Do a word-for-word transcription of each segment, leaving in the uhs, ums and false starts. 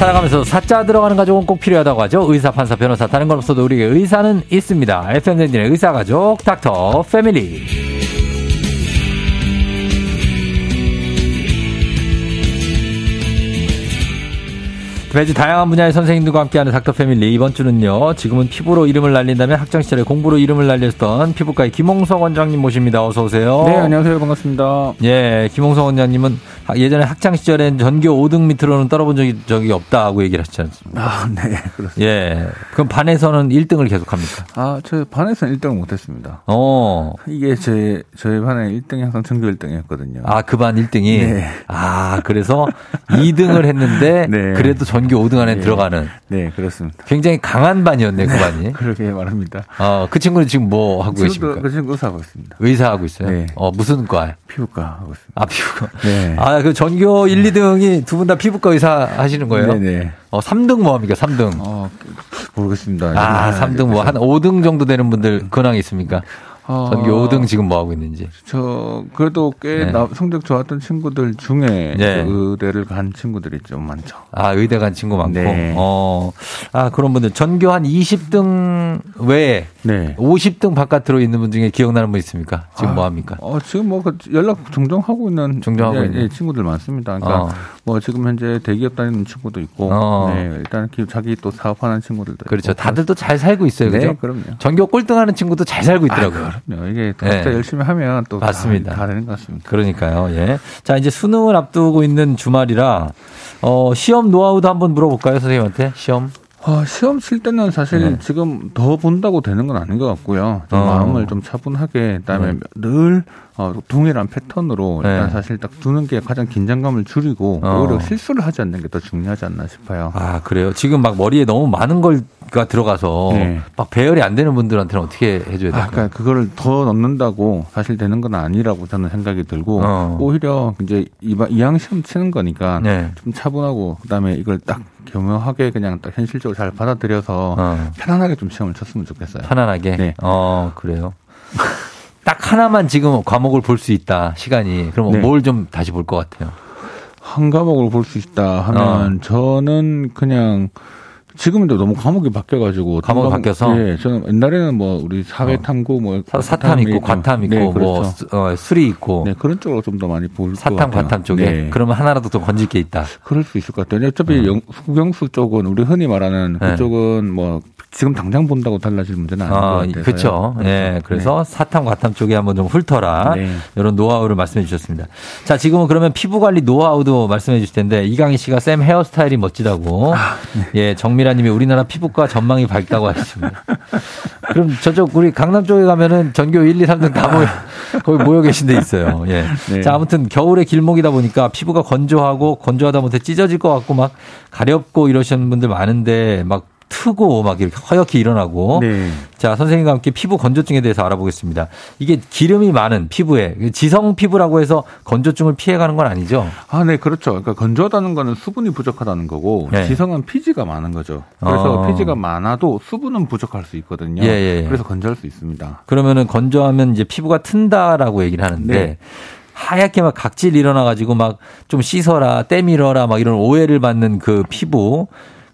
살아가면서 사자 들어가는 가족은 꼭 필요하다고 하죠. 의사, 판사, 변호사, 다른 건 없어도 우리에게 의사는 있습니다. 에프엠 댄진의 의사가족 닥터 패밀리. 매주 다양한 분야의 선생님들과 함께하는 닥터 패밀리. 이번 주는요, 지금은 피부로 이름을 날린다면 학창시절에 공부로 이름을 날렸던 피부과의 김홍석 원장님 모십니다. 어서 오세요. 네, 안녕하세요. 반갑습니다. 예, 김홍석 원장님은 예전에 학창시절엔 전교 오 등 밑으로는 떨어본 적이, 적이 없다고 얘기를 하시지 않습니까? 아, 네, 그렇습니다. 예, 그럼 반에서는 일 등을 계속합니까? 아, 저 반에서는 일 등을 못했습니다. 어, 이게 제, 저희 반에 일 등이 항상 전교 일 등이었거든요. 아, 그 반 일 등이? 네. 아, 그래서 이 등을 했는데 네. 그래도 전 전교 오 등 안에 네. 들어가는. 네, 그렇습니다. 굉장히 강한 반이었네, 그 네, 반이. 그렇게 말합니다. 어, 그 친구는 지금 뭐 하고 계십니까? 그 친구 의사하고 있습니다. 의사하고 있어요? 네. 어, 무슨 과요? 피부과 하고 있습니다. 아, 피부과. 네. 아, 그 전교 일, 이 등이 두 분 다 피부과 의사 하시는 거예요? 네, 네. 어, 삼 등 뭐 합니까? 삼 등. 어, 모르겠습니다. 아, 삼 등 뭐 한 오 등 정도 되는 분들 근황이 있습니까? 전교 오 등 지금 뭐 하고 있는지. 저 그래도 꽤 네. 나, 성적 좋았던 친구들 중에 네. 의대를 간 친구들이 좀 많죠. 아, 의대 간 친구 많고. 네. 어, 아, 그런 분들 전교 한 이십 등 외에 네. 오십 등 바깥으로 있는 분 중에 기억나는 분 있습니까? 지금 아, 뭐 합니까? 어, 지금 뭐 그 연락 종종 하고 있는 종종 하고 예, 있는 예, 친구들 많습니다. 그러니까 어. 뭐 지금 현재 대기업 다니는 친구도 있고, 어. 네, 일단 자기 또 사업하는 친구들도. 그렇죠. 있고. 다들 또 잘 살고 있어요, 그죠? 네, 그럼요. 전교 꼴등하는 친구도 잘 살고 있더라고요. 아, 이게 진짜 네. 열심히 하면 또 맞습니다. 다, 다 되는 것 같습니다. 그러니까요. 예. 자, 이제 수능을 앞두고 있는 주말이라 어, 시험 노하우도 한번 물어볼까요, 선생님한테? 시험. 어, 시험 칠 때는 사실 네. 지금 더 본다고 되는 건 아닌 것 같고요. 좀 어. 마음을 좀 차분하게, 그다음에 네. 늘 어, 동일한 패턴으로 일단 네. 사실 딱 두는 게 가장 긴장감을 줄이고 어. 오히려 실수를 하지 않는 게 더 중요하지 않나 싶어요. 아, 그래요? 지금 막 머리에 너무 많은 걸 가 들어가서 네. 막 배열이 안 되는 분들한테는 어떻게 해줘야 될까요? 아, 그러니까 그거를 더 넣는다고 사실 되는 건 아니라고 저는 생각이 들고 어. 오히려 이제 이왕 시험 치는 거니까 네. 좀 차분하고 그다음에 이걸 딱 교묘하게 그냥 딱 현실적으로 잘 받아들여서 어. 편안하게 좀 시험을 쳤으면 좋겠어요. 편안하게? 네. 어, 그래요. 딱 하나만 지금 과목을 볼 수 있다 시간이. 그럼 네. 뭘 좀 다시 볼 것 같아요? 한 과목을 볼 수 있다 하면 어. 저는 그냥 지금도 너무 과목이 바뀌어가지고. 과목이 과목, 바뀌어서? 예. 저는 옛날에는 뭐, 우리 사회탐구, 뭐. 사, 사탐 있고, 과탐 있고, 네, 뭐, 그렇죠. 어, 수리 있고. 네, 그런 쪽으로 좀 더 많이 볼 것 같아요. 사탐, 과탐 쪽에? 네. 그러면 하나라도 더 건질 게 있다. 그럴 수 있을 것 같아요. 어차피 음. 수경수 쪽은, 우리 흔히 말하는 그쪽은 네. 뭐, 지금 당장 본다고 달라질 문제는 아닌 어, 것 같아요. 그렇죠. 예. 네, 그래서 네. 사탐, 과탐 쪽에 한번 좀 훑어라. 네. 이런 노하우를 말씀해 주셨습니다. 자, 지금은 그러면 피부 관리 노하우도 말씀해 주실 텐데, 이강희 씨가 쌤 헤어스타일이 멋지다고. 아, 네. 예, 정밀 미라님이 우리나라 피부과 전망이 밝다고 하셨습니다. 그럼 저쪽 우리 강남 쪽에 가면은 전교 일, 이, 삼 등 다 모여 거기 모여 계신 데 있어요. 예. 네. 자, 아무튼 겨울의 길목이다 보니까 피부가 건조하고 건조하다 못해 찢어질 것 같고 막 가렵고 이러시는 분들 많은데 막 트고 막 이렇게 허옇게 일어나고. 네. 자, 선생님과 함께 피부 건조증에 대해서 알아보겠습니다. 이게 기름이 많은 피부에 지성 피부라고 해서 건조증을 피해가는 건 아니죠? 아, 네, 그렇죠. 그러니까 건조하다는 거는 수분이 부족하다는 거고 네. 지성은 피지가 많은 거죠. 그래서 어. 피지가 많아도 수분은 부족할 수 있거든요. 예, 예, 예. 그래서 건조할 수 있습니다. 그러면은 건조하면 이제 피부가 튼다라고 얘기를 하는데. 네. 하얗게 막 각질 일어나가지고 막 좀 씻어라, 때밀어라 막 이런 오해를 받는 그 피부.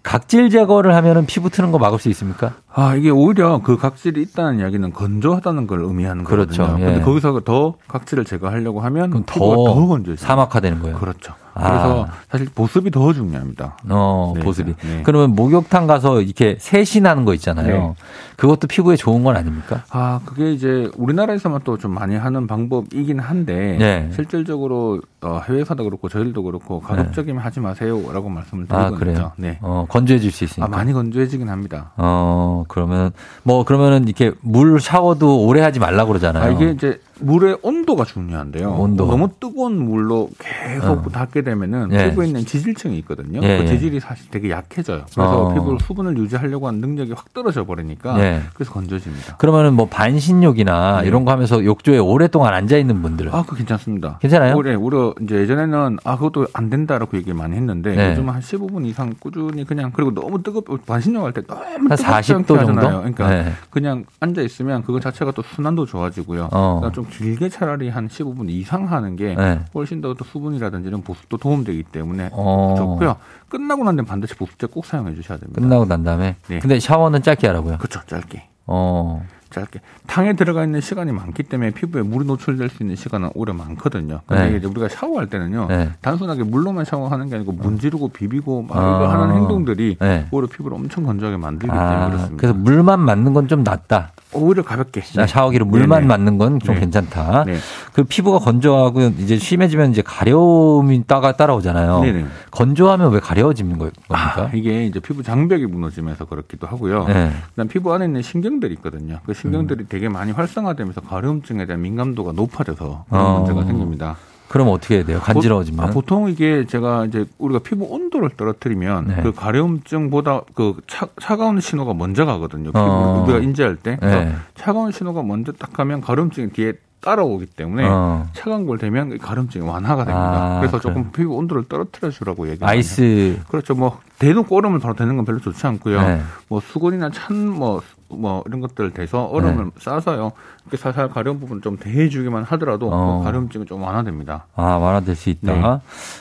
각질 제거를 하면은 피부 트는 거 막을 수 있습니까? 아, 이게 오히려 그 각질이 있다는 이야기는 건조하다는 걸 의미하는 그렇죠. 거거든요. 그런데 예. 거기서 더 각질을 제거하려고 하면 그럼 피부가 더, 더 건조해요. 사막화되는 거예요. 그렇죠. 아. 그래서 사실 보습이 더 중요합니다. 어, 네. 보습이. 네. 그러면 목욕탕 가서 이렇게 세신하는 거 있잖아요. 네. 그것도 피부에 좋은 건 아닙니까? 아, 그게 이제 우리나라에서만 또 좀 많이 하는 방법이긴 한데 네. 실질적으로 어, 해외에서도 그렇고 저희들도 그렇고 가급적이면 네. 하지 마세요라고 말씀을 드리거든요. 아, 그래요? 네. 어, 건조해질 수 있으니까. 아, 많이 건조해지긴 합니다. 어, 그러면 뭐 그러면은 이렇게 물 샤워도 오래 하지 말라고 그러잖아요. 아, 이게 이제 물의 온도가 중요한데요. 온도. 너무 뜨거운 물로 계속 어. 닿게 되면은 예. 피부에 있는 지질층이 있거든요. 예. 그 지질이 사실 되게 약해져요. 그래서 어. 피부를 수분을 유지하려고 하는 능력이 확 떨어져 버리니까 예. 그래서 건조해집니다. 그러면은 뭐 반신욕이나 네. 이런 거 하면서 욕조에 오랫동안 앉아 있는 분들은 아, 그거 괜찮습니다. 괜찮아요? 오래 오래 이제 예전에는 아, 그것도 안 된다라고 얘기 많이 했는데 네. 요즘은 한 십오 분 이상 꾸준히 그냥 그리고 너무 뜨겁 반신욕할 때 너무 뜨겁지 않게 하잖아요. 그러니까 네. 그냥 앉아 있으면 그거 자체가 또 순환도 좋아지고요. 어. 그러니까 좀 좀 길게 차라리 한 십오 분 이상 하는 게 네. 훨씬 더 또 수분이라든지는 보습도 도움되기 때문에 어... 좋고요. 끝나고 난 다음에 반드시 보습제 꼭 사용해 주셔야 됩니다. 끝나고 난 다음에? 네. 근데 샤워는 짧게 하라고요? 그렇죠. 짧게. 어... 짧게. 탕에 들어가 있는 시간이 많기 때문에 피부에 물이 노출될 수 있는 시간은 오히려 많거든요. 근데 네. 이제 우리가 샤워할 때는요, 네. 단순하게 물로만 샤워하는 게 아니고 문지르고 비비고 막 아~ 하는 행동들이 네. 오히려 피부를 엄청 건조하게 만들기 때문에 아~ 그렇습니다. 그래서 물만 맞는 건 좀 낫다. 오히려 가볍게. 네. 샤워기로 물만 네네. 맞는 건 좀 네. 괜찮다. 네. 그 피부가 건조하고 이제 심해지면 이제 가려움이 따가 따라오잖아요. 네네. 건조하면 왜 가려워지는 겁니까? 아, 이게 이제 피부 장벽이 무너지면서 그렇기도 하고요. 네. 그다음 피부 안에 있는 신경들이 있거든요. 그 신경들이 음. 되게 많이 활성화되면서 가려움증에 대한 민감도가 높아져서 그런 어. 문제가 생깁니다. 그럼 어떻게 해야 돼요? 간지러워지면? 보, 아, 보통 이게 제가 이제 우리가 피부 온도를 떨어뜨리면 네. 그 가려움증보다 그 차, 차가운 신호가 먼저 가거든요. 어. 우리가 인지할 때. 네. 차가운 신호가 먼저 딱 가면 가려움증이 뒤에 따라오기 때문에 어. 차가운 걸 대면 가려움증이 완화가 됩니다. 아, 그래서 조금 그래. 피부 온도를 떨어뜨려 주라고 얘기합니다. 아이스. 그렇죠. 뭐 대놓고 얼음을 바로 대는 건 별로 좋지 않고요. 네. 뭐 수건이나 찬 뭐 뭐 이런 것들 대서 얼음을 네. 싸서요. 이렇게 살살 가려운 부분 좀 대해주기만 하더라도 어. 가려움증이 좀 완화됩니다. 아 완화될 수 있다. 네.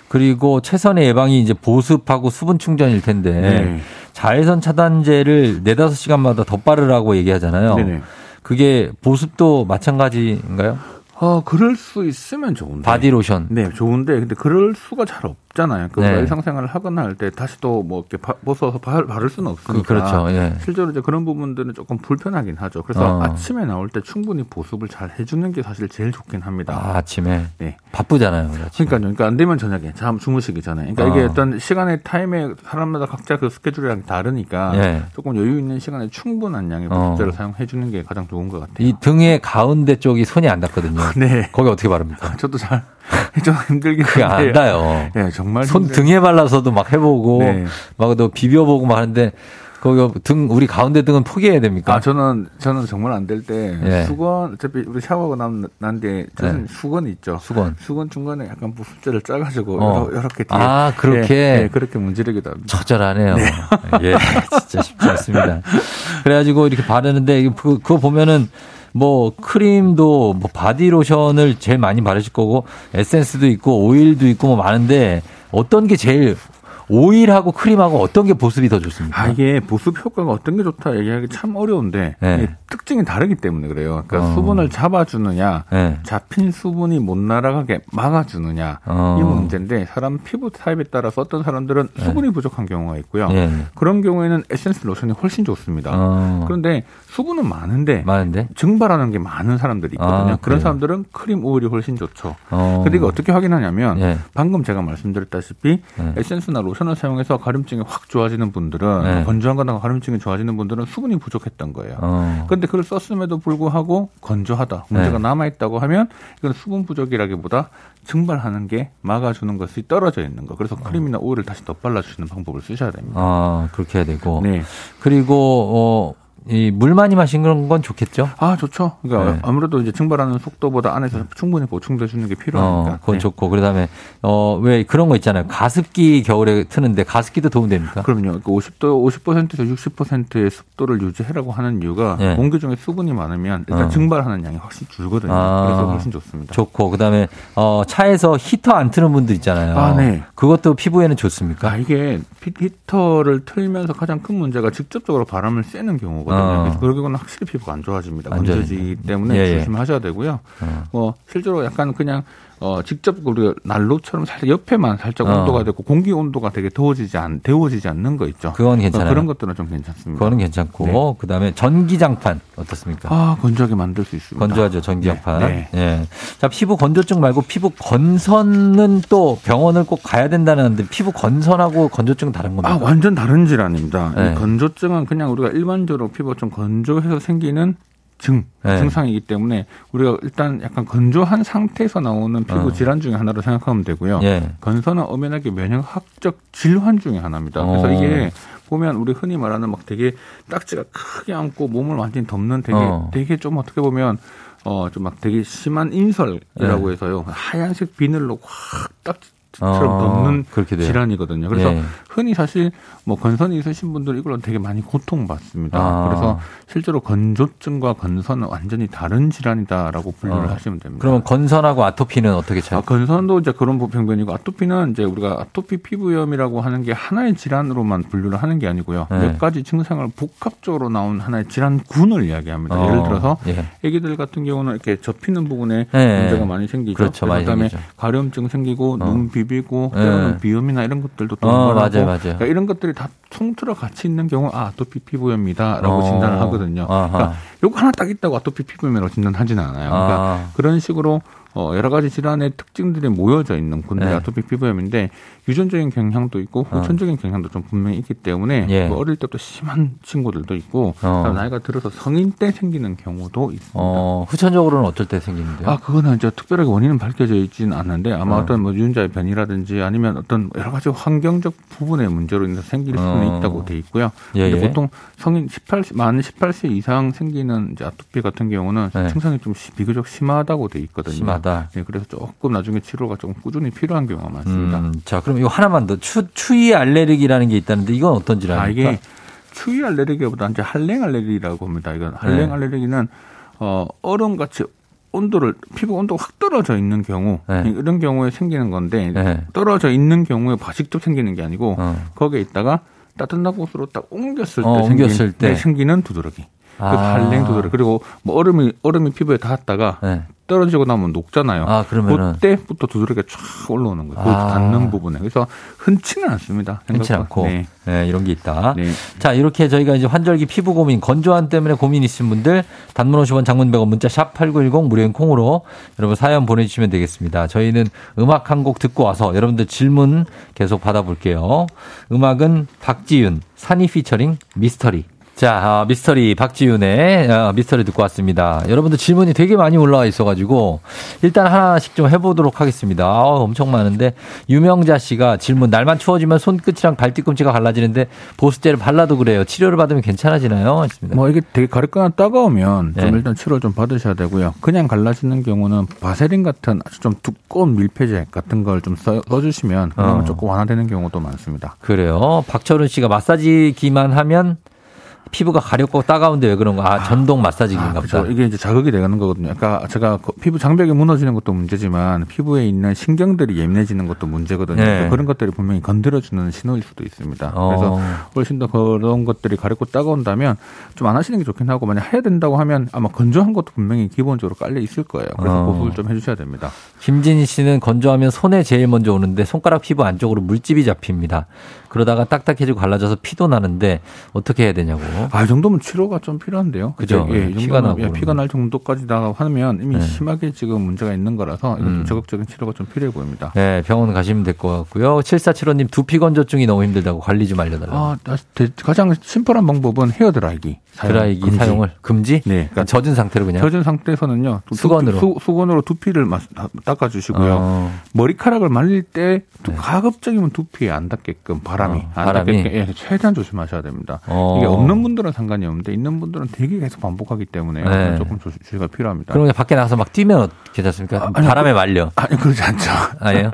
그리고 최선의 예방이 이제 보습하고 수분 충전일 텐데 네. 자외선 차단제를 네다섯 시간마다 덧바르라고 얘기하잖아요. 네네. 그게 보습도 마찬가지인가요? 아, 그럴 수 있으면 좋은데. 바디로션. 네, 좋은데. 근데 그럴 수가 잘 없잖아요. 그 네. 일상생활을 하거나 할 때 다시 또 뭐 이렇게 바, 벗어서 발, 바를 수는 없으니까. 그, 그렇죠. 예. 실제로 이제 그런 부분들은 조금 불편하긴 하죠. 그래서 어. 아침에 나올 때 충분히 보습을 잘 해주는 게 사실 제일 좋긴 합니다. 아, 아침에? 네. 바쁘잖아요. 아침에. 그러니까요. 그러니까 안 되면 저녁에. 잠 주무시기 전에. 그러니까 어. 이게 어떤 시간의 타임에 사람마다 각자 그 스케줄이랑 다르니까 예. 조금 여유 있는 시간에 충분한 양의 보습제를 어. 사용해주는 게 가장 좋은 것 같아요. 이 등의 가운데 쪽이 손이 안 닿거든요. 네. 거기 어떻게 바릅니까? 저도 잘, 좀 힘들긴 한데. 그게 안 닿아요. 네, 정말. 손 힘들... 등에 발라서도 막 해보고, 네. 막 또 비벼보고 막 하는데, 거기 등, 우리 가운데 등은 포기해야 됩니까? 아, 저는, 저는 정말 안 될 때, 네. 수건, 어차피 우리 샤워하고 난, 난 뒤에, 저는 네. 수건 있죠. 수건. 수건 중간에 약간 보습제를 짜가지고, 어. 여러, 여러 개 뒤에. 아, 그렇게? 네, 네, 그렇게 문지르기도 합니다. 처절하네요. 네. 예, 진짜 쉽지 않습니다. 그래가지고 이렇게 바르는데, 그거 보면은, 뭐 크림도 뭐 바디로션을 제일 많이 바르실 거고 에센스도 있고 오일도 있고 뭐 많은데 어떤 게 제일 오일하고 크림하고 어떤 게 보습이 더 좋습니까? 아, 이게 보습 효과가 어떤 게 좋다 얘기하기 참 어려운데 네. 특징이 다르기 때문에 그래요. 그러니까 어. 수분을 잡아주느냐 네. 잡힌 수분이 못 날아가게 막아주느냐 어. 이 문제인데 사람 피부 타입에 따라서 어떤 사람들은 네. 수분이 부족한 경우가 있고요. 네. 그런 경우에는 에센스 로션이 훨씬 좋습니다. 어. 그런데 수분은 많은데, 많은데 증발하는 게 많은 사람들이 있거든요. 아, 그런 사람들은 크림 오일이 훨씬 좋죠. 어. 근데 이거 어떻게 확인하냐면 네. 방금 제가 말씀드렸다시피 네. 에센스나 로션 로션을 사용해서 가려움증이 확 좋아지는 분들은 네. 건조한 거나 가려움증이 좋아지는 분들은 수분이 부족했던 거예요. 그런데 어. 그걸 썼음에도 불구하고 건조하다. 문제가 네. 남아있다고 하면 이건 수분 부족이라기보다 증발하는 게 막아주는 것이 떨어져 있는 거. 그래서 크림이나 오일을 다시 덧발라주시는 방법을 쓰셔야 됩니다. 아, 그렇게 해야 되고. 네. 그리고 어. 이 물 많이 마시는 건 좋겠죠? 아, 좋죠. 그러니까 네. 아무래도 이제 증발하는 속도보다 안에서 충분히 보충돼 주는 게 필요하니까. 어, 그건 네. 좋고. 그다음에 어, 왜 그런 거 있잖아요. 가습기 겨울에 트는데 가습기도 도움됩니까? 그럼요. 그러니까 오십 도 오십 퍼센트에서 육십 퍼센트의 습도를 유지하라고 하는 이유가 네. 공기 중에 수분이 많으면 일단 어. 증발하는 양이 훨씬 줄거든요. 아, 그래서 훨씬 좋습니다. 좋고. 그다음에 어, 차에서 히터 안 트는 분들 있잖아요. 아, 네. 그것도 피부에는 좋습니까? 아, 이게 히터를 틀면서 가장 큰 문제가 직접적으로 바람을 쐬는 경우거든요. 어. 그러기는 확실히 피부가 안 좋아집니다. 건조지기 때문에 예, 예. 조심하셔야 되고요. 어. 어, 실제로 약간 그냥 어, 직접 우리가 난로처럼 살짝 옆에만 살짝 어. 온도가 되고 공기 온도가 되게 더워지지 않, 데워지지 않는 거 있죠. 그건 괜찮아요. 어, 그런 것들은 좀 괜찮습니다. 그건 괜찮고 네. 그다음에 전기장판 어떻습니까? 아, 건조하게 만들 수 있습니다. 건조하죠, 전기장판. 네. 네. 네. 자, 피부 건조증 말고 피부 건선은 또 병원을 꼭 가야 된다는데 피부 건선하고 건조증 다른 겁니까? 아, 완전 다른 질환입니다. 네. 건조증은 그냥 우리가 일반적으로 피부가 좀 건조해서 생기는 증, 네. 증상이기 때문에 우리가 일단 약간 건조한 상태에서 나오는 피부 질환 중에 하나로 생각하면 되고요. 네. 건선은 엄연하게 면역학적 질환 중에 하나입니다. 그래서 오. 이게 보면 우리 흔히 말하는 막 되게 딱지가 크게 안고 몸을 완전히 덮는 되게, 어. 되게 좀 어떻게 보면 어, 좀 막 되게 심한 인설이라고 네. 해서요. 하얀색 비늘로 확 딱지 트럼 어, 넘는 그렇게 질환이거든요. 그래서 예. 흔히 사실 뭐 건선이 있으신 분들은 이걸로 되게 많이 고통받습니다. 아. 그래서 실제로 건조증과 건선은 완전히 다른 질환이다라고 분류를 어. 하시면 됩니다. 그러면 건선하고 아토피는 어떻게 차이? 아, 건선도 이제 그런 보편견이고 아토피는 이제 우리가 아토피 피부염이라고 하는 게 하나의 질환으로만 분류를 하는 게 아니고요. 예. 몇 가지 증상을 복합적으로 나온 하나의 질환군을 이야기합니다. 어. 예를 들어서 예. 아기들 같은 경우는 이렇게 접히는 부분에 예. 문제가 많이 생기죠. 그렇죠. 많이 그다음에 생기죠. 가려움증 생기고 어. 눈 비비고 때로는 예. 비염이나 이런 것들도 또 어, 맞아요, 맞아요. 그러니까 이런 것들이 다 통틀어 같이 있는 경우 아, 아토피 피부염이다라고 어. 진단을 하거든요. 아하. 그러니까 요거 하나 딱 있다고 아토피 피부염이라고 진단하지는 않아요. 그러니까 아. 그런 식으로 여러 가지 질환의 특징들이 모여져 있는 군대 네. 아토피 피부염인데 유전적인 경향도 있고 후천적인 경향도 좀 분명히 있기 때문에 예. 뭐 어릴 때부터 심한 친구들도 있고 어. 나이가 들어서 성인 때 생기는 경우도 있습니다. 어, 후천적으로는 어떨 때 생기는데요? 아, 그거는 이제 특별하게 원인은 밝혀져 있지는 않는데 아마 어. 어떤 뭐 유전자의 변이라든지 아니면 어떤 여러 가지 환경적 부분의 문제로 인해서 생길 수는 어. 있다고 돼 있고요. 예, 근데 예. 보통 성인 십팔 만 십팔 세 이상 생기는 이제 아토피 같은 경우는 예. 증상이 좀 비교적 심하다고 돼 있거든요. 심하다. 네, 그래서 조금 나중에 치료가 좀 꾸준히 필요한 경우가 많습니다. 음, 자, 그럼 이거 하나만 더 추, 추위 알레르기라는 게 있다는데 이건 어떤 질환입니까? 아, 이게 추위 알레르기보다 이제 한랭 알레르기라고 합니다. 이건 한랭 네. 알레르기는 어, 얼음같이 온도를 피부 온도가 확 떨어져 있는 경우 네. 이런 경우에 생기는 건데 네. 떨어져 있는 경우에 직접 생기는 게 아니고 어. 거기에 있다가 따뜻한 곳으로 딱 옮겼을 때, 어, 생긴, 옮겼을 때. 네, 생기는 두드러기. 그 아. 한랭 두드러기. 그리고 뭐 얼음이 얼음이 피부에 닿았다가 네. 떨어지고 나면 녹잖아요. 아, 그러면은. 그때부터 두드러기가 쫙 올라오는 거예요. 아. 닿는 부분에. 그래서 흔치는 않습니다. 흔치 않고. 네. 네, 이런 게 있다. 네. 자, 이렇게 저희가 이제 환절기 피부 고민, 건조한 때문에 고민 있으신 분들 단문 오십 원, 장문 백 원, 문자 샵 팔구일공 무료인 콩으로 여러분 사연 보내주시면 되겠습니다. 저희는 음악 한 곡 듣고 와서 여러분들 질문 계속 받아볼게요. 음악은 박지윤, 산이 피처링 미스터리. 자, 미스터리 박지윤의 미스터리 듣고 왔습니다. 여러분들 질문이 되게 많이 올라와 있어가지고 일단 하나씩 좀 해보도록 하겠습니다. 아우, 엄청 많은데 유명자 씨가 질문 날만 추워지면 손끝이랑 발뒤꿈치가 갈라지는데 보습제를 발라도 그래요. 치료를 받으면 괜찮아지나요? 했습니다. 뭐 이게 되게 가렵거나 따가우면 좀 네. 일단 치료 좀 받으셔야 되고요. 그냥 갈라지는 경우는 바세린 같은 아주 좀 두꺼운 밀폐제 같은 걸 좀 써주시면 그나마 어. 조금 완화되는 경우도 많습니다. 그래요. 박철훈 씨가 마사지기만 하면 피부가 가렵고 따가운데 왜 그런가? 아, 전동 마사지기인가 보다. 아, 그렇죠. 이게 이제 자극이 되는 거거든요. 그러니까 제가 피부 장벽이 무너지는 것도 문제지만 피부에 있는 신경들이 예민해지는 것도 문제거든요. 네. 그런 것들이 분명히 건드려주는 신호일 수도 있습니다. 어. 그래서 훨씬 더 그런 것들이 가렵고 따가운다면 좀 안 하시는 게 좋긴 하고 만약 해야 된다고 하면 아마 건조한 것도 분명히 기본적으로 깔려 있을 거예요. 그래서 어. 보습을 좀 해주셔야 됩니다. 김진희 씨는 건조하면 손에 제일 먼저 오는데 손가락 피부 안쪽으로 물집이 잡힙니다. 그러다가 딱딱해지고 갈라져서 피도 나는데 어떻게 해야 되냐고. 아, 이 정도면 치료가 좀 필요한데요. 그죠? 예, 피가 나고 예, 피가 날 정도까지 나가면 이미 네. 심하게 지금 문제가 있는 거라서 이것도 음. 적극적인 치료가 좀 필요해 보입니다. 네, 병원 가시면 될 것 같고요. 칠사칠오님 두피 건조증이 너무 힘들다고 관리 좀 알려달라고. 아, 가장 심플한 방법은 헤어 드라이기. 사용, 드라이기 금지. 사용을 금지? 네, 그러니까 젖은 상태로 그냥. 젖은 상태에서는요. 수건으로 수, 수건으로 두피를 마, 닦아주시고요. 어. 머리카락을 말릴 때 네. 가급적이면 두피에 안 닿게끔 바람이 어, 안 바람이 닿게끔, 예, 최대한 조심하셔야 됩니다. 어. 이게 없는 분들은 상관이 없는데 있는 분들은 되게 계속 반복하기 때문에 네. 조금 주의가 필요합니다. 그럼 밖에 나가서 막 뛰면 괜찮습니까? 아, 아니, 바람에 말려. 아니, 그렇지 않죠. 아니에요?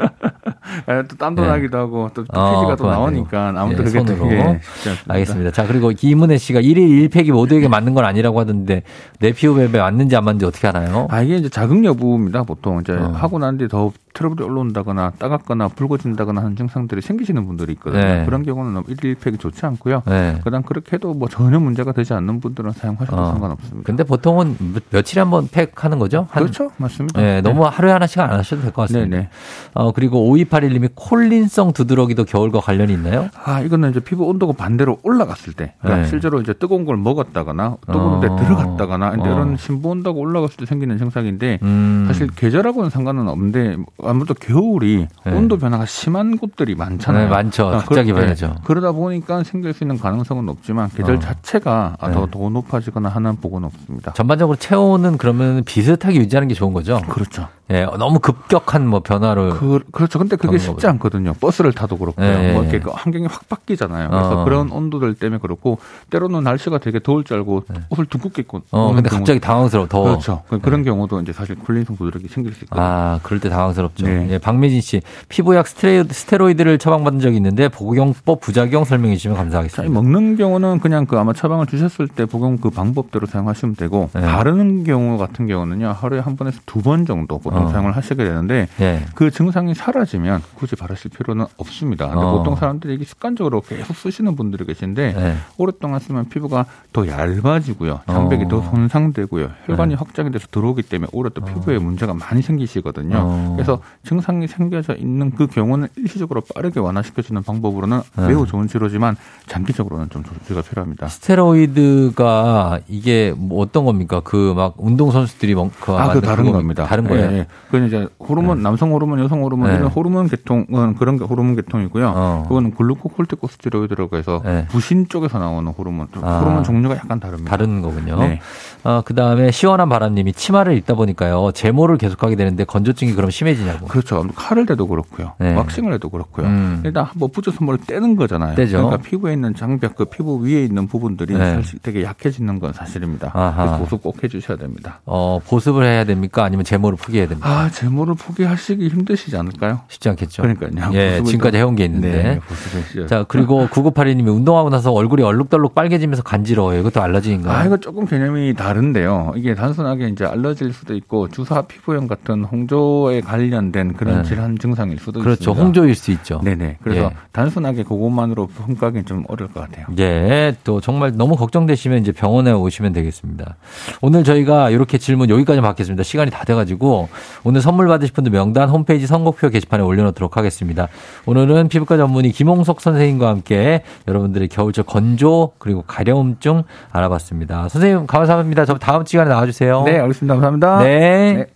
또 땀도 네. 나기도 하고 또 피지가 어, 또 나오니까 아무튼 네, 그게 되게 쉽지 않습니다. 알겠습니다. 자, 그리고 김은혜 씨가 일일 일팩이 모두에게 맞는 건 아니라고 하던데 내 피부에 맞는지 안 맞는지 어떻게 하나요? 아, 이게 이제 자극 여부입니다. 보통 이제 어. 하고 난 뒤 더 트러블이 올라온다거나 따갑거나 붉어진다거나 하는 증상들이 생기시는 분들이 있거든요. 네. 그런 경우는 일일 일팩이 좋지 않고요. 네. 그다음 그렇게 해도 뭐 전혀 문제가 되지 않는 분들은 사용하셔도 어. 상관없습니다. 근데 보통은 며칠에 한 번 팩 하는 거죠? 한, 그렇죠. 맞습니다. 네, 너무 네. 하루에 하나씩 안 하셔도 될 것 같습니다. 네네. 어, 그리고 오이팔일님이 콜린성 두드러기도 겨울과 관련이 있나요? 아, 이거는 이제 피부 온도가 반대로 올라갔을 때 그러니까 네. 실제로 이제 뜨거운 걸 먹었다거나 뜨거운데 어. 들어갔다거나 근데 어. 이런 신부 온도가 올라갔을 때 생기는 증상인데 음. 사실 계절하고는 상관은 없는데 아무래도 겨울이 네. 온도 변화가 심한 곳들이 많잖아요. 네, 많죠. 그러니까 갑자기 변하죠. 그러다 보니까 생길 수 있는 가능성은 없지만 계절 어. 자체가 네. 더, 더 높아지거나 하는 보고는 없습니다. 전반적으로 체온은 그러면 비슷하게 유지하는 게 좋은 거죠? 그렇죠. 예, 너무 급격한 뭐 변화를. 그, 그렇죠. 근데 그게 쉽지 않거든요. 버스를 타도 그렇고요. 예, 뭐 이렇게 예. 환경이 확 바뀌잖아요. 그래서 어. 그런 온도들 때문에 그렇고 때로는 날씨가 되게 더울 줄 알고 예. 옷을 두껍게 입고. 어, 근데 경우. 갑자기 당황스러워. 더워. 그렇죠. 예. 그런 경우도 이제 사실 콜린성 부드러기 생길 수 있거든요. 아, 그럴 때 당황스럽죠. 예. 예, 박미진 씨, 피부약 스테로이드, 스테로이드를 처방받은 적이 있는데 복용법 부작용 설명해 주시면 감사하겠습니다. 먹는 경우는 그냥 그 아마 처방을 주셨을 때 복용 그 방법대로 사용하시면 되고 예. 바르는 경우 같은 경우는요 하루에 한 번에서 두 번 정도. 보통 어. 사용을 하시게 되는데 예. 그 증상이 사라지면 굳이 바르실 필요는 없습니다. 근데 어. 보통 사람들이 이게 습관적으로 계속 쓰시는 분들이 계신데 예. 오랫동안 쓰면 피부가 더 얇아지고요. 장벽이 어. 더 손상되고요. 혈관이 예. 확장이 돼서 들어오기 때문에 오히려 또 어. 피부에 문제가 많이 생기시거든요. 어. 그래서 증상이 생겨져 있는 그 경우는 일시적으로 빠르게 완화시켜주는 방법으로는 예. 매우 좋은 치료지만 장기적으로는 좀 조치가 필요합니다. 스테로이드가 이게 뭐 어떤 겁니까? 그 막 운동선수들이 막 그 아, 그 다른 그거, 겁니다. 다른 거예요? 예. 예. 그건 이제 호르몬, 예. 남성 호르몬, 여성 호르몬 예. 이런 호르몬 계통은 그런 호르몬 계통이고요. 어. 그거는 글루코콜티코스테로이드라고 해서 예. 부신 쪽에서 나오는 호르몬, 아. 호르몬 종류가 약간 다릅니다. 다른 거군요. 네. 아, 그 다음에 시원한 바람님이 치마를 입다 보니까요 제모를 계속하게 되는데 건조증이 그럼 심해지냐고. 그렇죠. 칼을 대도 그렇고요, 예. 왁싱을 해도 그렇고요. 음. 일단 한번 붙여서 뭘 떼는 거잖아요. 떼죠. 그러니까 피부에 있는 장벽, 그 피부 위에 있는 부분들이 예. 사실 되게 약해지는 건 사실입니다. 그래서 보습 꼭 해주셔야 됩니다. 어, 보습을 해야 됩니까? 아니면 제모를 포기? 해야 됩니다. 아, 제모를 포기하시기 힘드시지 않을까요? 쉽지 않겠죠. 그러니까요. 예, 지금까지 해온 게 있는데. 네, 자, 그리고 구구팔이 님이 운동하고 나서 얼굴이 얼룩덜룩 빨개지면서 간지러워요. 이것도 알러지인가요? 아, 이거 조금 개념이 다른데요. 이게 단순하게 이제 알러지일 수도 있고 주사 피부염 같은 홍조에 관련된 그런 네. 질환 증상일 수도 그렇죠. 있습니다. 그렇죠. 홍조일 수 있죠. 네네. 그래서 예. 단순하게 그것만으로 평가하기는 좀 어려울 것 같아요. 예, 또 정말 너무 걱정되시면 이제 병원에 오시면 되겠습니다. 오늘 저희가 이렇게 질문 여기까지 받겠습니다. 시간이 다 돼가지고. 오늘 선물 받으실 분들 명단 홈페이지 선곡표 게시판에 올려놓도록 하겠습니다. 오늘은 피부과 전문의 김홍석 선생님과 함께 여러분들의 겨울철 건조 그리고 가려움증 알아봤습니다. 선생님 감사합니다. 저 다음 시간에 나와주세요. 네, 알겠습니다. 감사합니다. 네. 네.